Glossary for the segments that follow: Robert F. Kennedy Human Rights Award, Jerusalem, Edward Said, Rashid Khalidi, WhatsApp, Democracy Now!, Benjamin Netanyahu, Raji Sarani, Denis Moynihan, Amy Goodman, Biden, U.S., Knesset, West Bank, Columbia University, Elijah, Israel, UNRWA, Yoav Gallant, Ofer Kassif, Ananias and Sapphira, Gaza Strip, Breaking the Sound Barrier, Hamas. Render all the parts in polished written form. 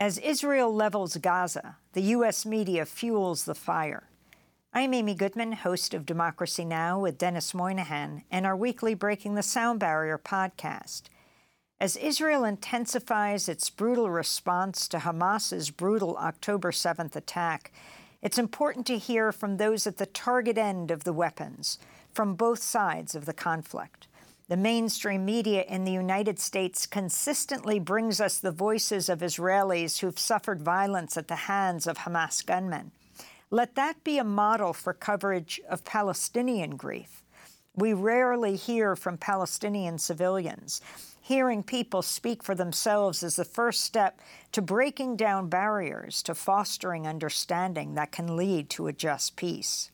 As Israel levels Gaza, the U.S. media fuels the fire. I'm Amy Goodman, host of Democracy Now! With Denis Moynihan and our weekly Breaking the Sound Barrier podcast. As Israel intensifies its brutal response to Hamas's brutal October 7th attack, it's important to hear from those at the target end of the weapons, from both sides of the conflict. The mainstream media in the United States consistently brings us the voices of Israelis who've suffered violence at the hands of Hamas gunmen. Let that be a model for coverage of Palestinian grief. We rarely hear from Palestinian civilians. Hearing people speak for themselves is the first step to breaking down barriers, to fostering understanding that can lead to a just peace.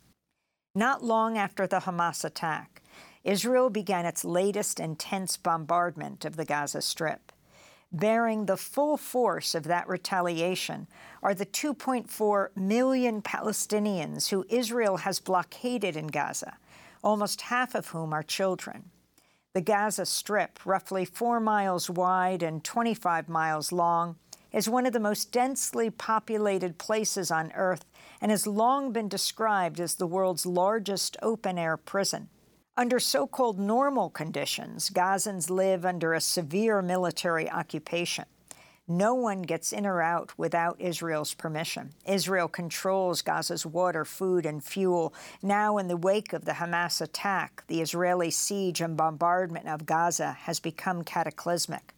Not long after the Hamas attack, Israel began its latest intense bombardment of the Gaza Strip. Bearing the full force of that retaliation are the 2.4 million Palestinians who Israel has blockaded in Gaza, almost half of whom are children. The Gaza Strip, roughly 4 miles wide and 25 miles long, is one of the most densely populated places on Earth and has long been described as the world's largest open-air prison. Under so-called normal conditions, Gazans live under a severe military occupation. No one gets in or out without Israel's permission. Israel controls Gaza's water, food and fuel. Now, in the wake of the Hamas attack, the Israeli siege and bombardment of Gaza has become cataclysmic.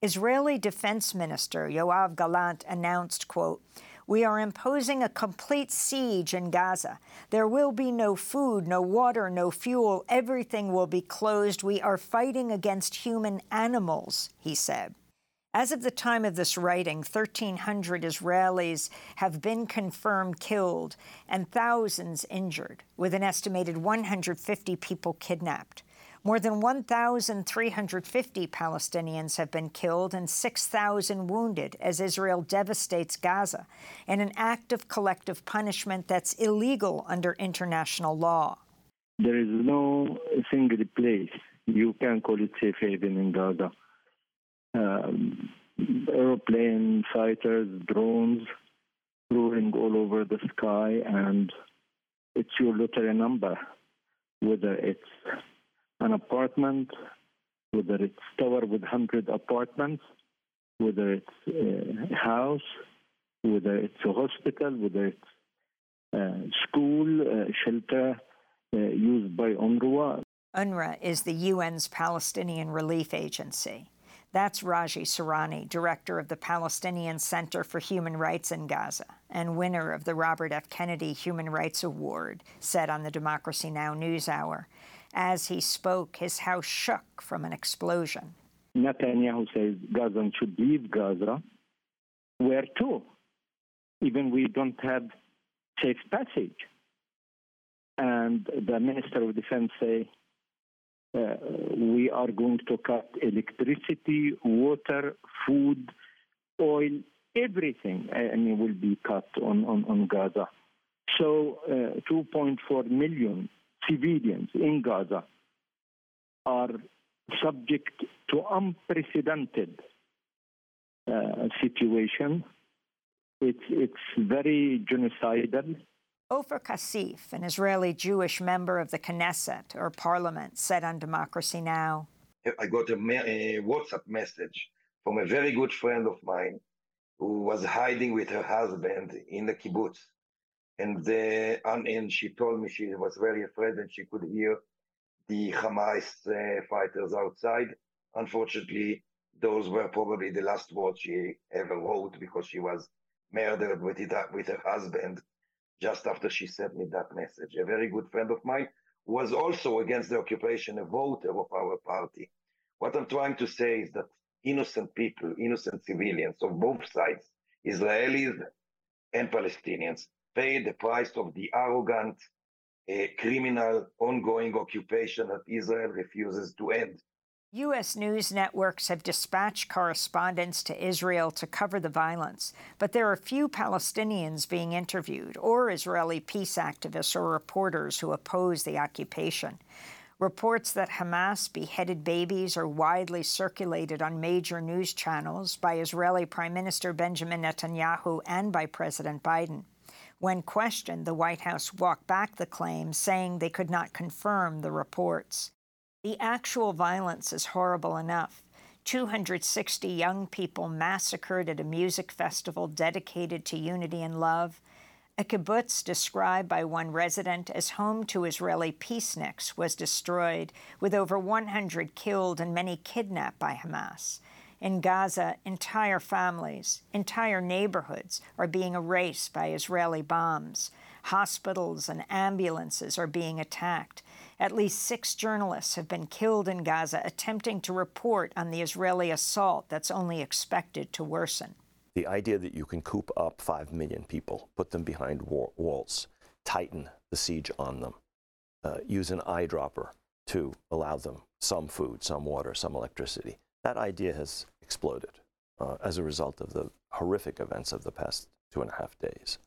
Israeli Defense Minister Yoav Gallant announced, quote, "We are imposing a complete siege in Gaza. There will be no food, no water, no fuel. Everything will be closed. We are fighting against human animals," he said. As of the time of this writing, 1,300 Israelis have been confirmed killed and thousands injured, with an estimated 150 people kidnapped. More than 1,350 Palestinians have been killed and 6,000 wounded as Israel devastates Gaza in an act of collective punishment that's illegal under international law. There is no single place you can call it safe haven in Gaza. Airplane fighters, drones, roaring all over the sky, and it's your lottery number, whether it's an apartment, whether it's tower with 100 apartments, whether it's a house, whether it's a hospital, whether it's a school, a shelter used by UNRWA. UNRWA is the UN's Palestinian Relief Agency. That's Raji Sarani, director of the Palestinian Center for Human Rights in Gaza and winner of the Robert F. Kennedy Human Rights Award, said on the Democracy Now! NewsHour. As he spoke, his house shook from an explosion. Netanyahu says Gazans should leave Gaza. Where to? Even we don't have safe passage. And the Minister of Defense say, we are going to cut electricity, water, food, oil, everything, will be cut on Gaza. So 2.4 million civilians in Gaza are subject to unprecedented situation. It's very genocidal. Ofer Kassif, an Israeli Jewish member of the Knesset, or parliament, said on Democracy Now! I got a WhatsApp message from a very good friend of mine who was hiding with her husband in the kibbutz. And she told me she was very afraid and she could hear the Hamas fighters outside. Unfortunately, those were probably the last words she ever wrote because she was murdered with her husband just after she sent me that message. A very good friend of mine was also against the occupation, a voter of our party. What I'm trying to say is that innocent people, innocent civilians of both sides, Israelis and Palestinians, pay the price of the arrogant, criminal, ongoing occupation that Israel refuses to end. U.S. news networks have dispatched correspondents to Israel to cover the violence, but there are few Palestinians being interviewed or Israeli peace activists or reporters who oppose the occupation. Reports that Hamas beheaded babies are widely circulated on major news channels by Israeli Prime Minister Benjamin Netanyahu and by President Biden. When questioned, the White House walked back the claim, saying they could not confirm the reports. The actual violence is horrible enough. 260 young people massacred at a music festival dedicated to unity and love— a kibbutz described by one resident as home to Israeli peaceniks was destroyed, with over 100 killed and many kidnapped by Hamas. In Gaza, entire families, entire neighborhoods are being erased by Israeli bombs. Hospitals and ambulances are being attacked. At least 6 journalists have been killed in Gaza attempting to report on the Israeli assault that's only expected to worsen. The idea that you can coop up 5 million people, put them behind walls, tighten the siege on them, use an eyedropper to allow them some food, some water, some electricity. That idea has exploded as a result of the horrific events of the past 2.5 days.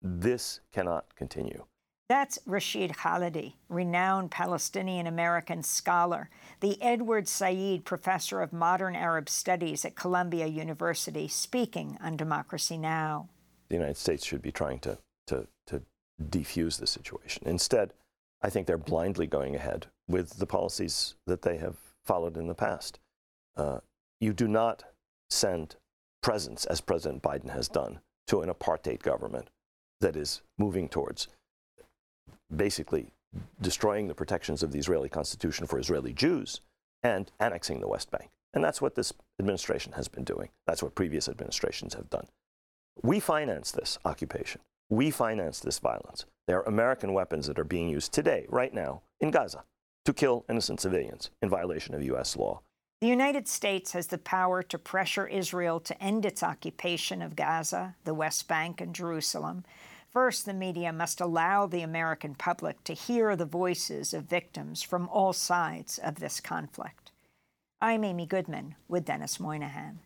This cannot continue. That's Rashid Khalidi, renowned Palestinian-American scholar, the Edward Said Professor of Modern Arab Studies at Columbia University, speaking on Democracy Now! The United States should be trying to defuse the situation. Instead, I think they're blindly going ahead with the policies that they have followed in the past. You do not send presents, as President Biden has done, to an apartheid government that is moving towards basically destroying the protections of the Israeli Constitution for Israeli Jews and annexing the West Bank. And that's what this administration has been doing. That's what previous administrations have done. We finance this occupation. We finance this violence. There are American weapons that are being used today, right now, in Gaza, to kill innocent civilians in violation of U.S. law. The United States has the power to pressure Israel to end its occupation of Gaza, the West Bank, and Jerusalem. First, the media must allow the American public to hear the voices of victims from all sides of this conflict. I'm Amy Goodman with Denis Moynihan.